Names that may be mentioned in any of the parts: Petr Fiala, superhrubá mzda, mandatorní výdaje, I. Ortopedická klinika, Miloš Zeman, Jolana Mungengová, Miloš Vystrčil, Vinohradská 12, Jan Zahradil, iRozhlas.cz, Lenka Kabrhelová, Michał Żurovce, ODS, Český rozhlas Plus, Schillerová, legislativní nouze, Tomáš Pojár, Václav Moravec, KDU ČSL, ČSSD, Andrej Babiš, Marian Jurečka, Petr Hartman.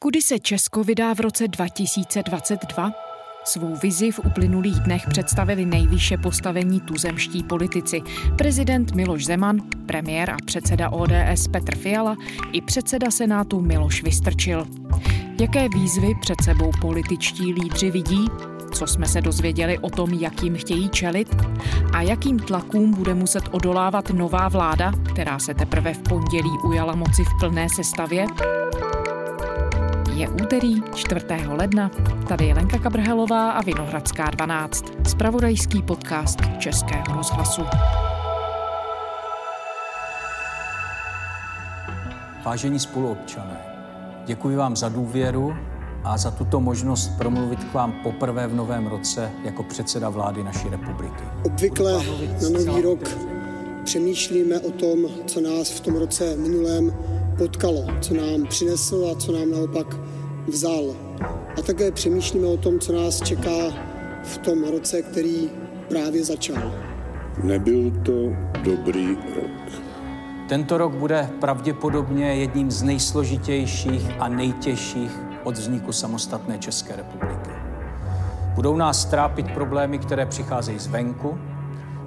Kudy se Česko vydá v roce 2022? Svou vizi v uplynulých dnech představili nejvýše postavení tuzemští politici. Prezident Miloš Zeman, premiér a předseda ODS Petr Fiala i předseda Senátu Miloš Vystrčil. Jaké výzvy před sebou političtí lídři vidí? Co jsme se dozvěděli o tom, jak jim chtějí čelit? A jakým tlakům bude muset odolávat nová vláda, která se teprve v pondělí ujala moci v plné sestavě? Je úterý 4. ledna. Tady je Lenka Kabrhelová a Vinohradská 12. Zpravodajský podcast Českého rozhlasu. Vážení spoluobčané, děkuji vám za důvěru a za tuto možnost promluvit k vám poprvé v novém roce jako předseda vlády naší republiky. Obvykle na nový rok přemýšlíme o tom, co nás v tom roce minulém potkalo, co nám přineslo a co nám naopak vzal. A také přemýšlíme o tom, co nás čeká v tom roce, který právě začal. Nebyl to dobrý rok. Tento rok bude pravděpodobně jedním z nejsložitějších a nejtěžších od vzniku samostatné České republiky. Budou nás trápit problémy, které přicházejí zvenku,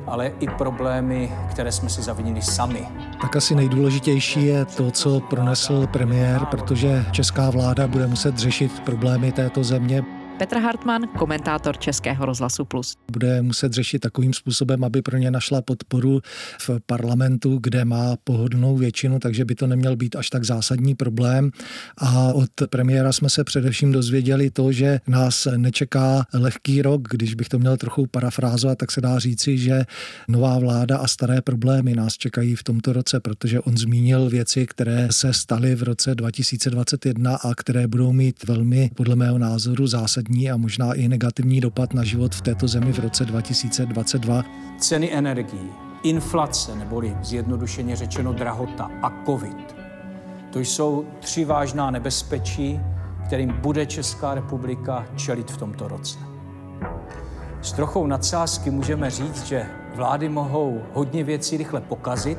ale i problémy, které jsme si zavinili sami. Tak asi nejdůležitější je to, co pronesl premiér, protože česká vláda bude muset řešit problémy této země. Petr Hartman, komentátor Českého rozhlasu Plus. Bude muset řešit takovým způsobem, aby pro ně našla podporu v parlamentu, kde má pohodlnou většinu, takže by to neměl být až tak zásadní problém. A od premiéra jsme se především dozvěděli to, že nás nečeká lehký rok. Když bych to měl trochu parafrázovat, tak se dá říci, že nová vláda a staré problémy nás čekají v tomto roce, protože on zmínil věci, které se staly v roce 2021 a které budou mít velmi, podle mého názoru, zásadní a možná i negativní dopad na život v této zemi v roce 2022. Ceny energií, inflace neboli zjednodušeně řečeno drahota a covid. To jsou tři vážná nebezpečí, kterým bude Česká republika čelit v tomto roce. S trochou nadsázky můžeme říct, že vlády mohou hodně věcí rychle pokazit,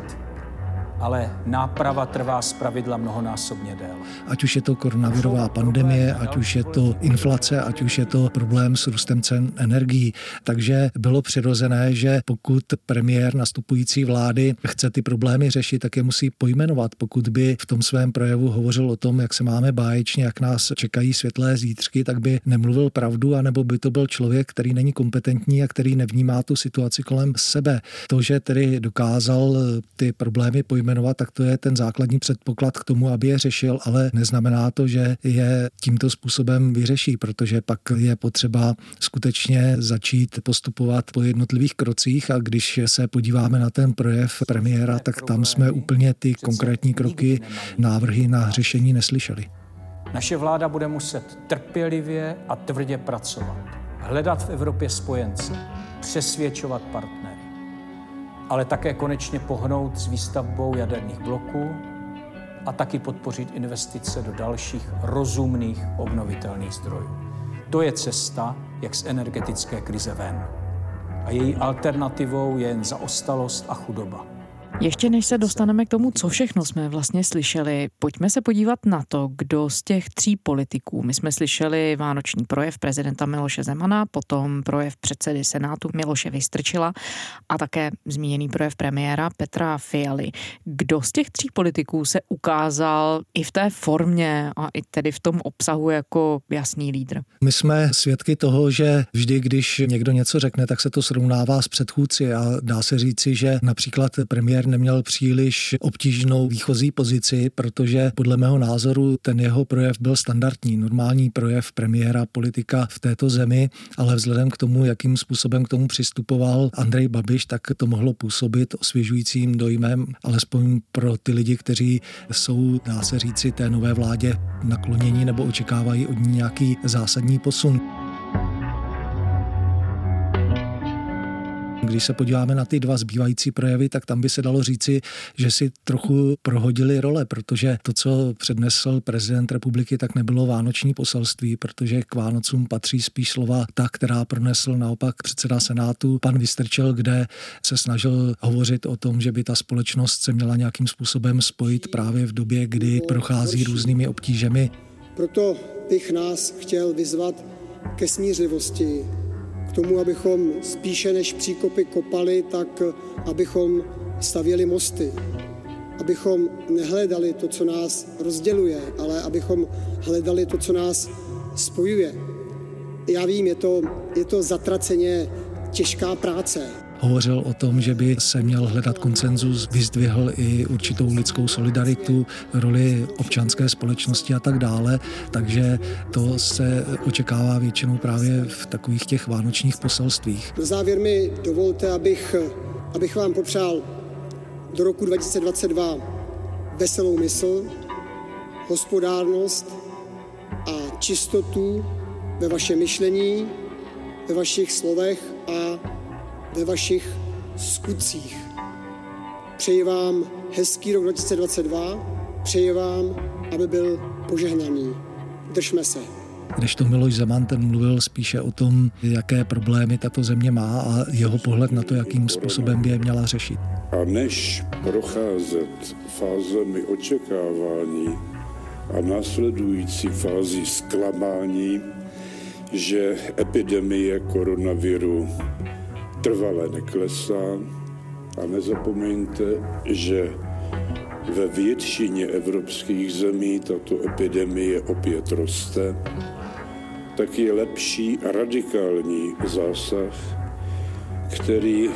ale náprava trvá zpravidla mnohonásobně déle. Ať už je to koronavirová pandemie, ať už je to inflace, ať už je to problém s růstem cen energií. Takže bylo přirozené, že pokud premiér nastupující vlády chce ty problémy řešit, tak je musí pojmenovat. Pokud by v tom svém projevu hovořil o tom, jak se máme báječně, jak nás čekají světlé zítřky, tak by nemluvil pravdu, anebo by to byl člověk, který není kompetentní a který nevnímá tu situaci kolem sebe. To, že tedy dokázal ty problémy pojmenovat, tak to je ten základní předpoklad k tomu, aby je řešil, ale neznamená to, že je tímto způsobem vyřeší, protože pak je potřeba skutečně začít postupovat po jednotlivých krocích a když se podíváme na ten projev premiéra, tak tam jsme úplně ty konkrétní kroky, návrhy na řešení neslyšeli. Naše vláda bude muset trpělivě a tvrdě pracovat, hledat v Evropě spojence, přesvědčovat partnery, ale také konečně pohnout s výstavbou jaderných bloků a taky podpořit investice do dalších rozumných obnovitelných zdrojů. To je cesta, jak z energetické krize ven. A její alternativou je jen zaostalost a chudoba. Ještě než se dostaneme k tomu, co všechno jsme vlastně slyšeli, pojďme se podívat na to, kdo z těch tří politiků. My jsme slyšeli vánoční projev prezidenta Miloše Zemana, potom projev předsedy Senátu Miloše Vystrčila a také zmíněný projev premiéra Petra Fialy. Kdo z těch tří politiků se ukázal i v té formě a i tedy v tom obsahu jako jasný lídr? My jsme svědky toho, že vždy, když někdo něco řekne, tak se to srovnává s předchůdci a dá se říci, že například premiér neměl příliš obtížnou výchozí pozici, protože podle mého názoru ten jeho projev byl standardní, normální projev premiéra, politika v této zemi, ale vzhledem k tomu, jakým způsobem k tomu přistupoval Andrej Babiš, tak to mohlo působit osvěžujícím dojmem, alespoň pro ty lidi, kteří jsou, dá se říci, té nové vládě naklonění nebo očekávají od ní nějaký zásadní posun. Když se podíváme na ty dva zbývající projevy, tak tam by se dalo říci, že si trochu prohodili role, protože to, co přednesl prezident republiky, tak nebylo vánoční poselství, protože k Vánocům patří spíš slova ta, která pronesl naopak předseda Senátu pan Vystrčil, kde se snažil hovořit o tom, že by ta společnost se měla nějakým způsobem spojit právě v době, kdy prochází různými obtížemi. Proto bych nás chtěl vyzvat ke smířlivosti, k tomu, abychom spíše než příkopy kopali, tak abychom stavěli mosty. Abychom nehledali to, co nás rozděluje, ale abychom hledali to, co nás spojuje. Já vím, je to zatraceně těžká práce. Hovořil o tom, že by se měl hledat konsenzus, vyzdvihl i určitou lidskou solidaritu, roli občanské společnosti a tak dále, takže to se očekává většinou právě v takových těch vánočních poselstvích. Na závěr mi dovolte, abych vám popřál do roku 2022 veselou mysl, hospodárnost a čistotu ve vašem myšlení, ve vašich slovech a ve vašich skutcích. Přeji vám hezký rok 2022, přeji vám, aby byl požehnaný. Držme se. Když to Miloš Zeman, ten mluvil spíše o tom, jaké problémy tato země má a jeho pohled na to, jakým způsobem by je měla řešit. A než procházet fázemi očekávání a následující fázi zklamání, že epidemie koronaviru trvale neklesá, a nezapomeňte, že ve většině evropských zemí tato epidemie opět roste, tak je lepší radikální zásah, který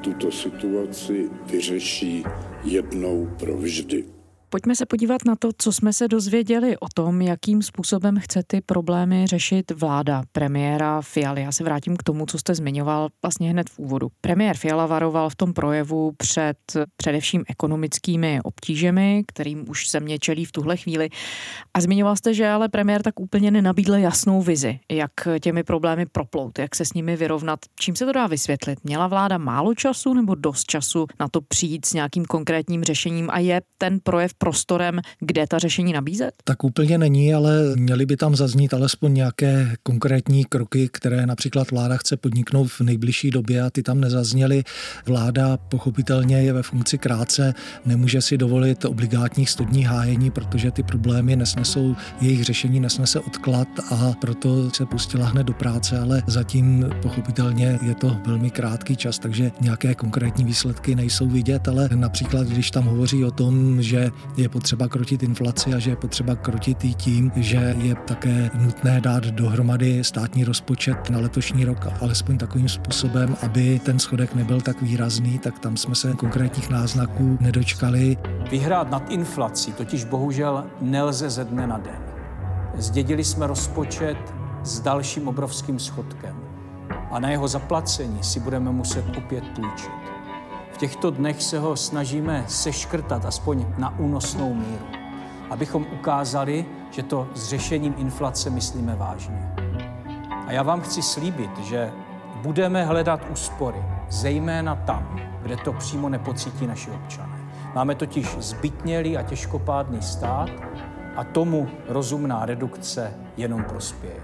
tuto situaci vyřeší jednou provždy. Pojďme se podívat na to, co jsme se dozvěděli o tom, jakým způsobem chce ty problémy řešit vláda premiéra Fialy. Já se vrátím k tomu, co jste zmiňoval vlastně hned v úvodu. Premiér Fiala varoval v tom projevu před především ekonomickými obtížemi, kterým už země čelí v tuhle chvíli. A zmiňoval jste, že ale premiér tak úplně nenabídl jasnou vizi, jak těmi problémy proplout, jak se s nimi vyrovnat. Čím se to dá vysvětlit? Měla vláda málo času nebo dost času na to přijít s nějakým konkrétním řešením a je ten projev prostorem, kde ta řešení nabízet? Tak úplně není, ale měly by tam zaznít alespoň nějaké konkrétní kroky, které například vláda chce podniknout v nejbližší době a ty tam nezazněly. Vláda pochopitelně je ve funkci krátce, nemůže si dovolit obligátních 100 dní hájení, protože ty problémy nesnesou, jejich řešení nesnese odklad a proto se pustila hned do práce, ale zatím pochopitelně je to velmi krátký čas, takže nějaké konkrétní výsledky nejsou vidět, ale například, když tam hovoří o tom, že je potřeba krotit inflaci a že je potřeba krotit i tím, že je také nutné dát dohromady státní rozpočet na letošní rok alespoň takovým způsobem, aby ten schodek nebyl tak výrazný, tak tam jsme se konkrétních náznaků nedočkali. Vyhrát nad inflací totiž bohužel nelze ze dne na den. Zdědili jsme rozpočet s dalším obrovským schodkem a na jeho zaplacení si budeme muset opět půjčit. V těchto dnech se ho snažíme seškrtat aspoň na únosnou míru, abychom ukázali, že to s řešením inflace myslíme vážně. A já vám chci slíbit, že budeme hledat úspory, zejména tam, kde to přímo nepocítí naši občané. Máme totiž zbytnělý a těžkopádný stát a tomu rozumná redukce jenom prospěje.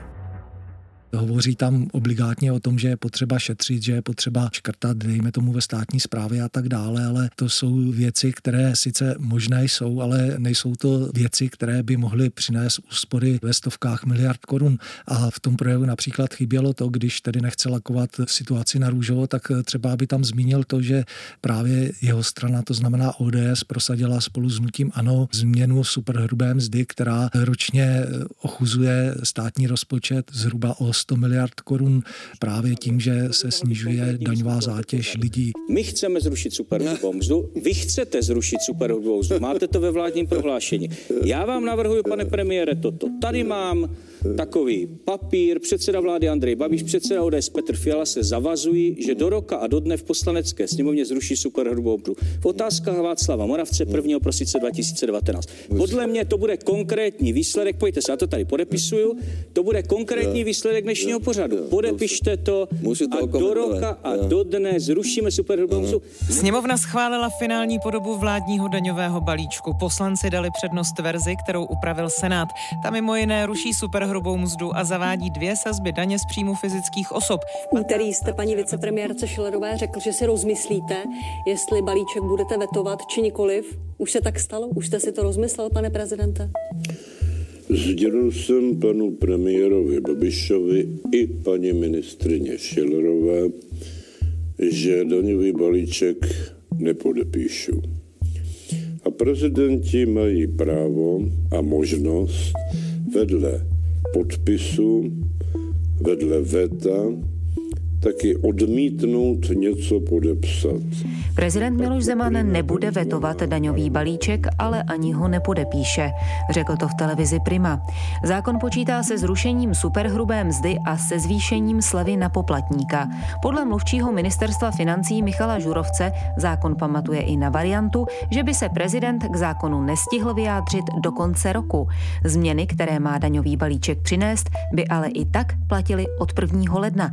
Hovoří tam obligátně o tom, že je potřeba šetřit, že je potřeba škrtat, dejme tomu ve státní správě a tak dále, ale to jsou věci, které sice možné jsou, ale nejsou to věci, které by mohly přinést úspory ve stovkách miliard korun. A v tom projevu například chybělo to, když tedy nechce lakovat situaci na růžovo, tak třeba by tam zmínil to, že právě jeho strana, to znamená ODS, prosadila spolu s hnutím ANO změnu superhrubé mzdy, která ročně ochuzuje státní rozpočet zhruba o 100 miliard korun právě tím, že se snižuje daňová zátěž lidí. My chceme zrušit superhrubou mzdu, vy chcete zrušit superhrubou mzdu, máte to ve vládním prohlášení. Já vám navrhuji, pane premiére, toto. Tady mám takový papír, předseda vlády Andrej Babiš, předseda ODS Petr Fiala se zavazují, že do roka a do dne v Poslanecké sněmovně zruší superhrubou mzdu. V otázkách Václava Moravce 1. prosince 2019. Podle mě to bude konkrétní výsledek, pojďte se, já to tady podepisuju, to bude konkrétní výsledek dnešního pořadu. Podepište to a do roka a do dne zrušíme superhrubou mzdu. Sněmovna schválila finální podobu vládního daňového balíčku. Poslanci dali přednost verzi, kterou upravil Senát. Tam mimo jiné ruší superhrubou mzdu a zavádí 2 sazby daně z příjmu fyzických osob. V úterý jste paní vicepremiérce Schillerové řekl, že si rozmyslíte, jestli balíček budete vetovat či nikoliv. Už se tak stalo? Už jste si to rozmyslel, pane prezidente? Sdělil jsem panu premiérovi Babišovi i paní ministrině Schillerové, že daňový balíček nepodepíšu. A prezidenti mají právo a možnost vedle podpisu, vedle veta, taky odmítnout něco podepsat. Prezident Miloš Zeman nebude vetovat daňový balíček, ale ani ho nepodepíše, řekl to v televizi Prima. Zákon počítá se zrušením superhrubé mzdy a se zvýšením slevy na poplatníka. Podle mluvčího ministerstva financí Michala Žurovce zákon pamatuje i na variantu, že by se prezident k zákonu nestihl vyjádřit do konce roku. Změny, které má daňový balíček přinést, by ale i tak platily od 1. ledna.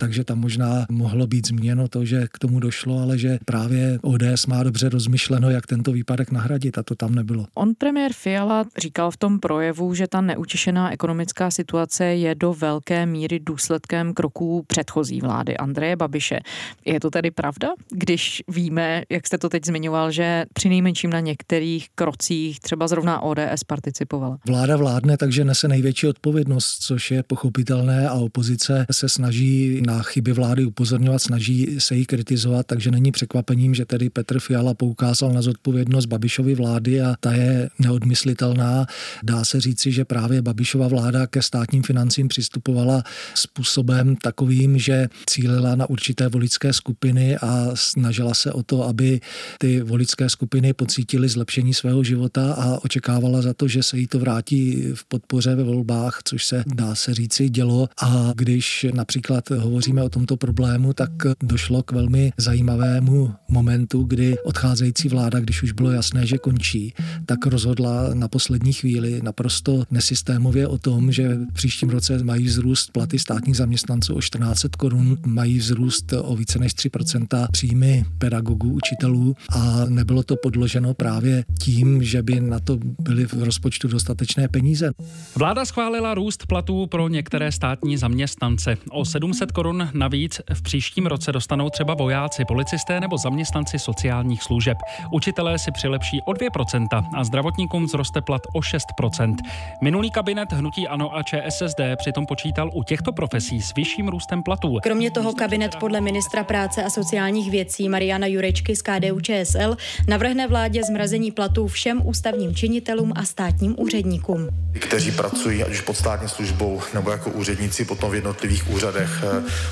Takže tam možná mohlo být změněno to, že k tomu došlo, ale že právě ODS má dobře rozmyšleno, jak tento výpadek nahradit, a to tam nebylo. On premiér Fiala říkal v tom projevu, že ta neutěšená ekonomická situace je do velké míry důsledkem kroků předchozí vlády Andreje Babiše. Je to tedy pravda, když víme, jak jste to teď zmiňoval, že přinejmenším na některých krocích třeba zrovna ODS participovala? Vláda vládne, takže nese největší odpovědnost, což je pochopitelné, a opozice se snaží na chyby vlády upozorňovat, snaží se jí kritizovat, takže není překvapením, že tedy Petr Fiala poukázal na zodpovědnost Babišovy vlády, a ta je neodmyslitelná. Dá se říci, že právě Babišova vláda ke státním financím přistupovala způsobem takovým, že cílila na určité voličské skupiny a snažila se o to, aby ty voličské skupiny pocítily zlepšení svého života, a očekávala za to, že se jí to vrátí v podpoře ve volbách, což se, dá se říci, dělo. A když například hovoříme o tomto problému, tak došlo k velmi zajímavému momentu, kdy odcházející vláda, když už bylo jasné, že končí, tak rozhodla na poslední chvíli naprosto nesystémově o tom, že v příštím roce mají vzrůst platy státních zaměstnanců o 1400 korun, mají vzrůst o více než 3% příjmy pedagogů, učitelů, a nebylo to podloženo právě tím, že by na to byly v rozpočtu dostatečné peníze. Vláda schválila růst platů pro některé státní zaměstnance. O 700 korun navíc v příštím roce dostanou třeba vojáci, policisté nebo zaměstnanci sociálních služeb. Učitelé si přilepší o 2% a zdravotníkům vzroste plat o 6%. Minulý kabinet hnutí ANO a ČSSD přitom počítal u těchto profesí s vyšším růstem platů. Kromě toho kabinet podle ministra práce a sociálních věcí Mariana Jurečky z KDU ČSL navrhne vládě zmrazení platů všem ústavním činitelům a státním úředníkům, kteří pracují ať už pod státní službou nebo jako úředníci potom v jednotlivých úřadech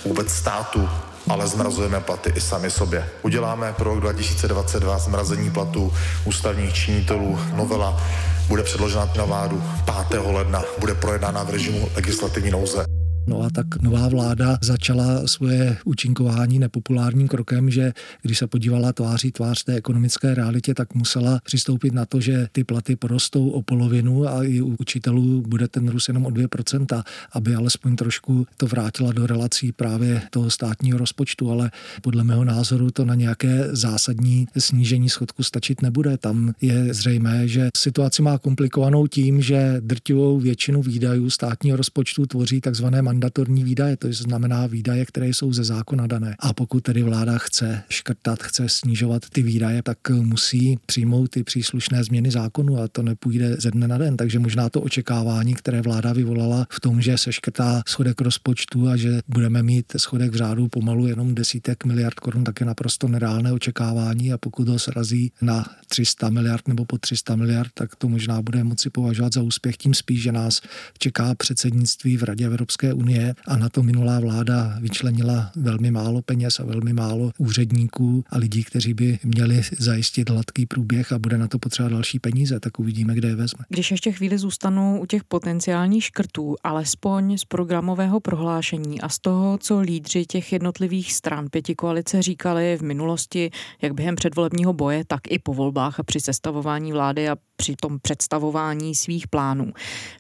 vůbec státu, ale zmrazujeme platy i sami sobě. Uděláme pro rok 2022 zmrazení platů ústavních činitelů. Novela bude předložena na vládu 5. ledna, bude projednána v režimu legislativní nouze. No a tak nová vláda začala svoje účinkování nepopulárním krokem, že když se podívala tváří tvář té ekonomické realitě, tak musela přistoupit na to, že ty platy porostou o polovinu a i u učitelů bude ten růst jenom o 2%, aby alespoň trošku to vrátila do relací právě toho státního rozpočtu, ale podle mého názoru to na nějaké zásadní snížení schodku stačit nebude. Tam je zřejmé, že situaci má komplikovanou tím, že drtivou většinu výdajů státního rozpočtu tvoří takzvané mandatorní výdaje, to znamená výdaje, které jsou ze zákona dané. A pokud tedy vláda chce škrtat, chce snižovat ty výdaje, tak musí přijmout ty příslušné změny zákonu, a to nepůjde ze dne na den. Takže možná to očekávání, které vláda vyvolala v tom, že se škrtá schodek rozpočtu a že budeme mít schodek v řádu pomalu jenom desítek miliard korun, tak je naprosto nereálné očekávání, a pokud ho srazí na 300 miliard nebo po 300 miliard, tak to možná bude moci považovat za úspěch, tím spíš, že nás čeká předsednictví v Radě Evropské unie a na to minulá vláda vyčlenila velmi málo peněz a velmi málo úředníků a lidí, kteří by měli zajistit hladký průběh, a bude na to potřeba další peníze, tak uvidíme, kde je vezme. Když ještě chvíli zůstanou u těch potenciálních škrtů, alespoň z programového prohlášení a z toho, co lídři těch jednotlivých stran pětikoalice říkali v minulosti, jak během předvolebního boje, tak i po volbách a při sestavování vlády a při tom představování svých plánů.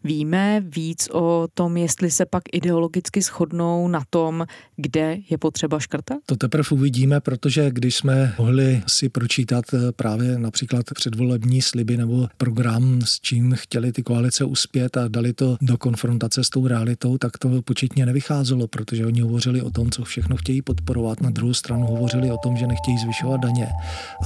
Víme víc o tom, jestli se pak ideologicky ideologicky shodnou na tom, kde je potřeba škrtat? To teprve uvidíme, protože když jsme mohli si pročítat právě například předvolební sliby nebo program, s čím chtěli ty koalice uspět a dali to do konfrontace s tou realitou, tak to početně nevycházelo, protože oni hovořili o tom, co všechno chtějí podporovat. Na druhou stranu hovořili o tom, že nechtějí zvyšovat daně.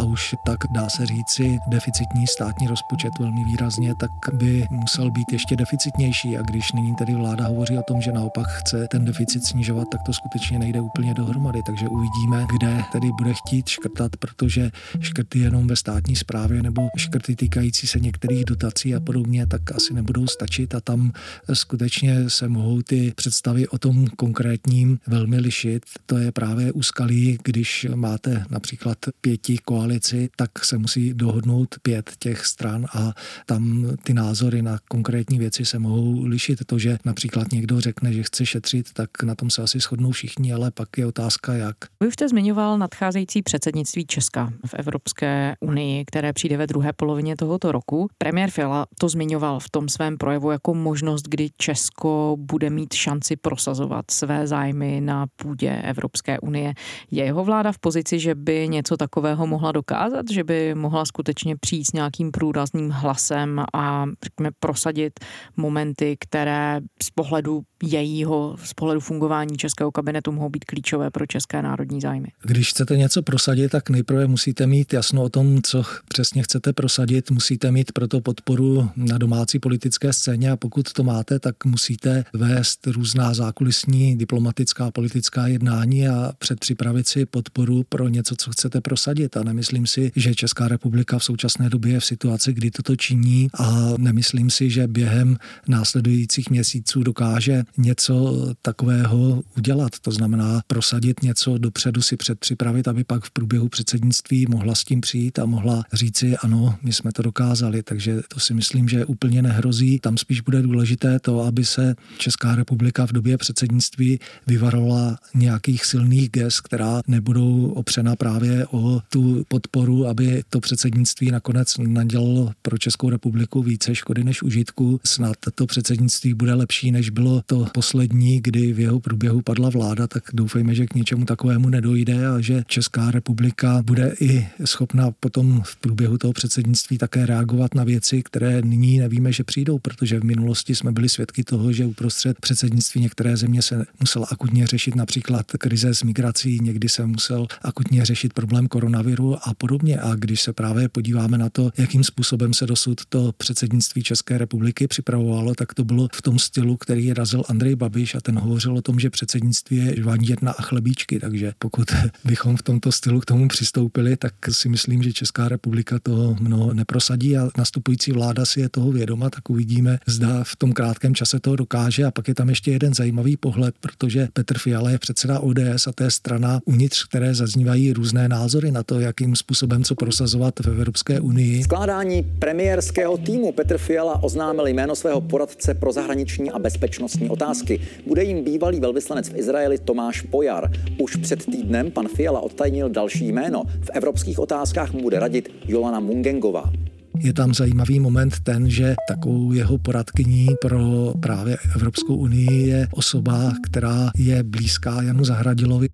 A už tak dá se říci deficitní státní rozpočet velmi výrazně, tak by musel být ještě deficitnější. A když nyní tedy vláda hovoří o tom, že naopak chce ten deficit snižovat, tak to skutečně nejde úplně dohromady. Takže uvidíme, kde tedy bude chtít škrtat, protože škrty jenom ve státní správě nebo škrty týkající se některých dotací a podobně, tak asi nebudou stačit a tam skutečně se mohou ty představy o tom konkrétním velmi lišit. To je právě úskalí, když máte například 5 koalici, tak se musí dohodnout 5 těch stran a tam ty názory na konkrétní věci se mohou lišit. To, že například někdo řekne, že chce šetřit, tak na tom se asi shodnou všichni, ale pak je otázka jak. Vy už jste zmiňoval nadcházející předsednictví Česka v Evropské unii, které přijde ve druhé polovině tohoto roku. Premiér Fiala to zmiňoval v tom svém projevu jako možnost, kdy Česko bude mít šanci prosazovat své zájmy na půdě Evropské unie. Je jeho vláda v pozici, že by něco takového mohla dokázat, že by mohla skutečně přijít s nějakým průrazným hlasem a řekněme prosadit momenty, které z pohledu jejího, z pohledu fungování českého kabinetu mohou být klíčové pro české národní zájmy? Když chcete něco prosadit, tak nejprve musíte mít jasno o tom, co přesně chcete prosadit. Musíte mít proto podporu na domácí politické scéně a pokud to máte, tak musíte vést různá zákulisní diplomatická politická jednání a předpřipravit si podporu pro něco, co chcete prosadit. A nemyslím si, že Česká republika v současné době je v situaci, kdy toto činí a nemyslím si, že během následujících měsíců dokáže něco takového udělat. To znamená prosadit něco, dopředu si předpřipravit, aby pak v průběhu předsednictví mohla s tím přijít a mohla říci ano, my jsme to dokázali. Takže to si myslím, že úplně nehrozí. Tam spíš bude důležité to, aby se Česká republika v době předsednictví vyvarovala nějakých silných gest, která nebudou opřena právě o tu podporu, aby to předsednictví nakonec nadělalo pro Českou republiku více škody než užitku. Snad to předsednictví bude lepší, než bylo to poslední, kdy v jeho průběhu padla vláda, tak doufejme, že k něčemu takovému nedojde a že Česká republika bude i schopná potom v průběhu toho předsednictví také reagovat na věci, které nyní nevíme, že přijdou, protože v minulosti jsme byli svědky toho, že uprostřed předsednictví některé země se musela akutně řešit například krize s migrací, někdy se musel akutně řešit problém koronaviru a podobně. A když se právě podíváme na to, jakým způsobem se dosud to předsednictví České republiky připravovalo, tak to bylo v tom stylu, který razil Andrej Babiš a ten hovořil o tom, že předsednictví je žvanírna a chlebíčky, takže pokud bychom v tomto stylu k tomu přistoupili, tak si myslím, že Česká republika toho mnoho neprosadí a nastupující vláda si je toho vědoma, tak uvidíme, zda v tom krátkém čase toho dokáže. A pak je tam ještě jeden zajímavý pohled, protože Petr Fiala je předseda ODS a to je strana, uvnitř které zaznívají různé názory na to, jakým způsobem co prosazovat v Evropské unii. Skládání premiérského týmu Petr Fiala oznámil jméno svého poradce pro zahraniční a bezpečnostní otázky. Bude jim bývalý velvyslanec v Izraeli Tomáš Pojár. Už před týdnem pan Fiala odtajnil další jméno. V evropských otázkách mu bude radit Jolana Mungengová. Je tam zajímavý moment ten, že takovou jeho poradkyní pro právě Evropskou unii je osoba, která je blízká Janu Zahradilovi.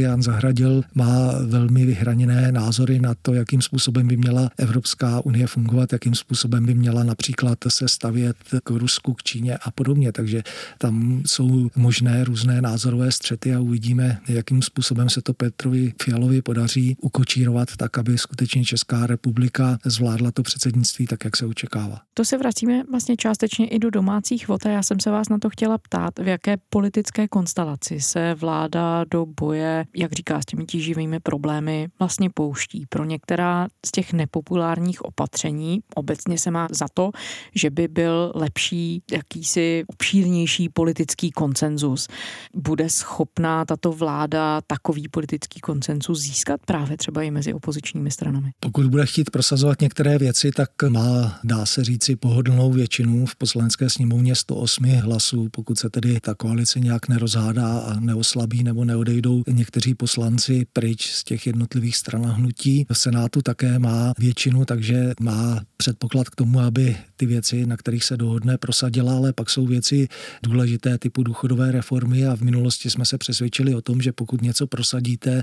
Jan Zahradil má velmi vyhraněné názory na to, jakým způsobem by měla Evropská unie fungovat, jakým způsobem by měla například se stavět k Rusku, k Číně a podobně. Takže tam jsou možné různé názorové střety a uvidíme, jakým způsobem se to Petrovi Fialovi podaří ukočírovat tak, aby skutečně Česká republika zvládla to předsednictví tak, jak se očekává. To se vracíme vlastně částečně i do domácích vod a já jsem se vás na to chtěla ptát, v jaké politické konstelaci se vláda do boje, jak říká, s těmi tíživými problémy vlastně pouští. Pro některá z těch nepopulárních opatření obecně se má za to, že by byl lepší jakýsi obšírnější politický konsenzus. Bude schopná tato vláda takový politický konsenzus získat právě třeba i mezi opozičními stranami? Pokud bude chtít prosazovat některé věci, tak má, dá se říci, pohodlnou většinu v Poslanecké sněmovně 108 hlasů, pokud se tedy ta koalice nějak nerozhádá a neoslabí nebo neodejdou některé někteří poslanci pryč z těch jednotlivých stran a hnutí. V Senátu také má většinu, takže má předpoklad k tomu, aby ty věci, na kterých se dohodne, prosadila, ale pak jsou věci důležité typu důchodové reformy a v minulosti jsme se přesvědčili o tom, že pokud něco prosadíte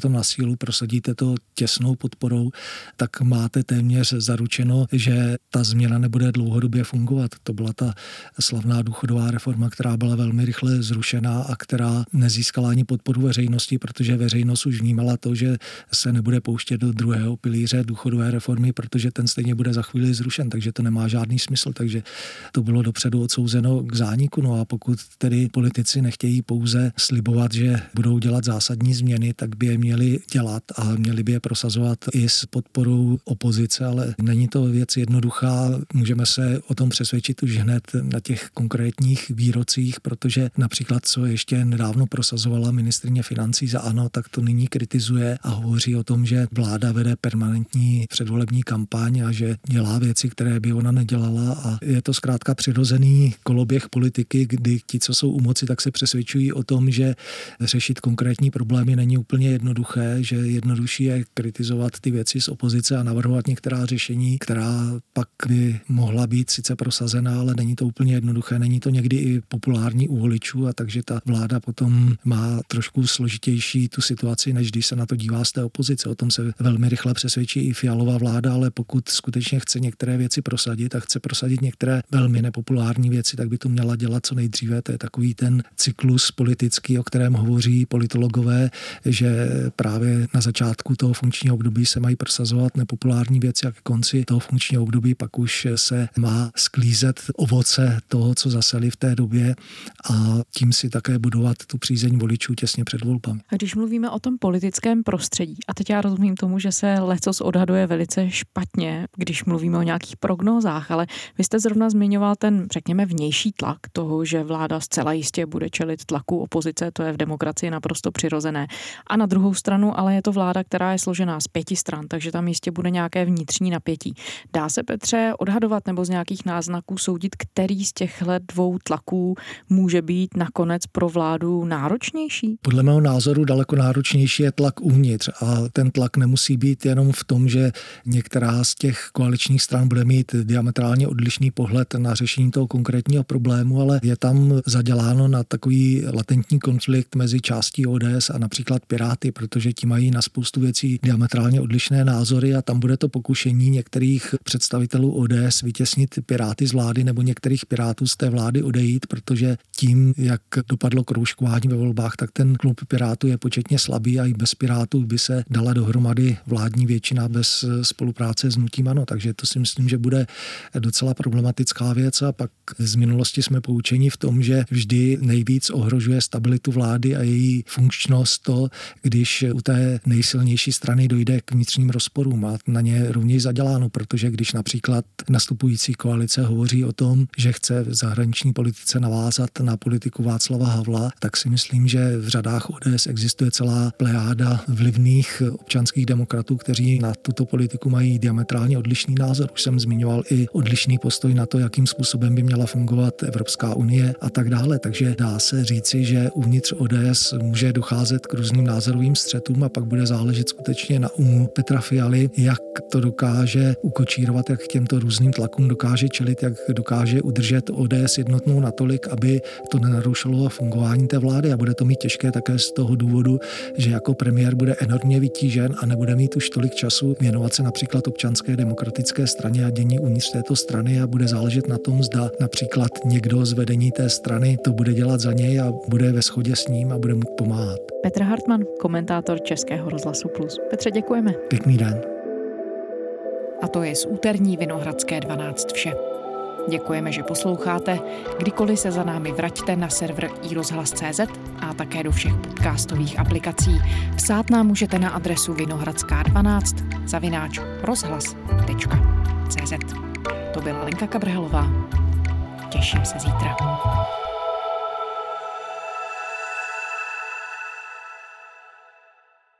to na sílu, prosadíte to těsnou podporou, tak máte téměř zaručeno, že ta změna nebude dlouhodobě fungovat. To byla ta slavná důchodová reforma, která byla velmi rychle zrušená a která nezískala ani podporu veřejnosti, protože veřejnost už vnímala to, že se nebude pouštět do druhého pilíře důchodové reformy, protože ten stejně bude za chvíli zrušen, takže to nemá žádný smysl, takže to bylo dopředu odsouzeno k zániku. No a pokud tedy politici nechtějí pouze slibovat, že budou dělat zásadní změny, tak by je měli dělat a měli by je prosazovat i s podporou opozice, ale není to věc jednoduchá, můžeme se o tom přesvědčit už hned na těch konkrétních výrocích, protože například, co ještě nedávno prosazovala ministryně financí za ANO, tak to nyní kritizuje a hovoří o tom, že vláda vede permanentní předvolební kampaň a že dělá věci, které by ona nedělala a je to zkrátka přirozený koloběh politiky, kdy ti, co jsou u moci, tak se přesvědčují o tom, že řešit konkrétní problémy není úplně jednoduché, že jednodušší je kritizovat ty věci z opozice a navrhovat některá řešení, která pak by mohla být sice prosazená, ale není to úplně jednoduché, není to někdy i populární u voličů a takže ta vláda potom má trošku složitější tu situaci, než když se na to dívá z té opozice. O tom se velmi rychle přesvědčí i Fialová vláda, ale pokud skutečně chce některé věci prosadit a chce prosadit některé velmi nepopulární věci, tak by to měla dělat co nejdříve. To je takový ten cyklus politický, o kterém hovoří politologové, že právě na začátku toho funkčního období se mají prosazovat nepopulární věci a ke konci toho funkčního období pak už se má sklízet ovoce toho, co zaseli v té době a tím si také budovat tu přízeň voličů těsně před volbami. A když mluvíme o tom politickém prostředí, a teď já rozumím tomu, že se lecos odhaduje velice špatně, když mluvíme o nějakých prognózách, ale vy jste zrovna zmiňoval ten, řekněme, vnější tlak toho, že vláda zcela jistě bude čelit tlaku opozice, to je v demokracii naprosto přirozené. A na druhou stranu, ale je to vláda, která je složená z 5 stran, takže tam jistě bude nějaké vnitřní napětí. Dá se, Petře, odhadovat nebo z nějakých náznaků soudit, který z těchto dvou tlaků může být nakonec pro vládu náročnější? Podle mého názoru daleko náročnější je tlak uvnitř a ten tlak nemusí být jenom v tom, že některá z těch koaličních stran bude mít diametrálně odlišný pohled na řešení toho konkrétního problému, ale je tam zaděláno na takový latentní konflikt mezi částí ODS a například Piráty, protože ti mají na spoustu věcí diametrálně odlišné názory a tam bude to pokušení některých představitelů ODS vytěsnit Piráty z vlády nebo některých Pirátů z té vlády odejít, protože tím, jak dopadlo kroužkování ve volbách, tak ten klub Pirátů je početně slabý a i bez Pirátů by se dala dohromady vládní většina bez spolupráce s hnutím ANO. Takže to si myslím, že bude docela problematická věc a pak z minulosti jsme poučeni v tom, že vždy nejvíc ohrožuje stabilitu vlády a její funkčnost to, když u té nejsilnější strany dojde k vnitřním rozporům a na ně rovněž zaděláno, protože když například nastupující koalice hovoří o tom, že chce v zahraniční politice navázat na politiku Václava Havla, tak si myslím, že v řadách ODS existuje celá plejáda vlivných občanských demokratů, kteří na tuto politiku mají diametrálně odlišný názor. Už jsem zmiňoval i odlišný postoj na to, jakým způsobem by měla fungovat Evropská unie a tak dále. Takže dá se říci, že uvnitř ODS může docházet k různým názorovým střetům a pak bude záležet skutečně na umu Petra Fialy, jak to dokáže ukočírovat, jak těmto různým tlakům dokáže čelit, jak dokáže udržet ODS jednotnou natolik, aby to nenarušilo fungování té vlády a bude to mít těžké také z toho důvodu, že jako premiér bude enormně vytížen a nebude mít už tolik času věnovat se například občanské demokratické straně a dění uvnitř této strany a bude záležet na tom, zda například někdo z vedení té strany to bude dělat za něj a bude ve shodě s ním a bude mu pomáhat. Petr Hartman, komentátor Českého rozhlasu Plus. Petře, děkujeme. Pěkný den. A to je z úterní Vinohradské 12 vše. Děkujeme, že posloucháte. Kdykoliv se za námi vraťte na server iRozhlas.cz a také do všech podcastových aplikací. Psát nám můžete na adresu vinohradská12@rozhlas.cz. To byla Lenka Kabrhelová. Těším se zítra.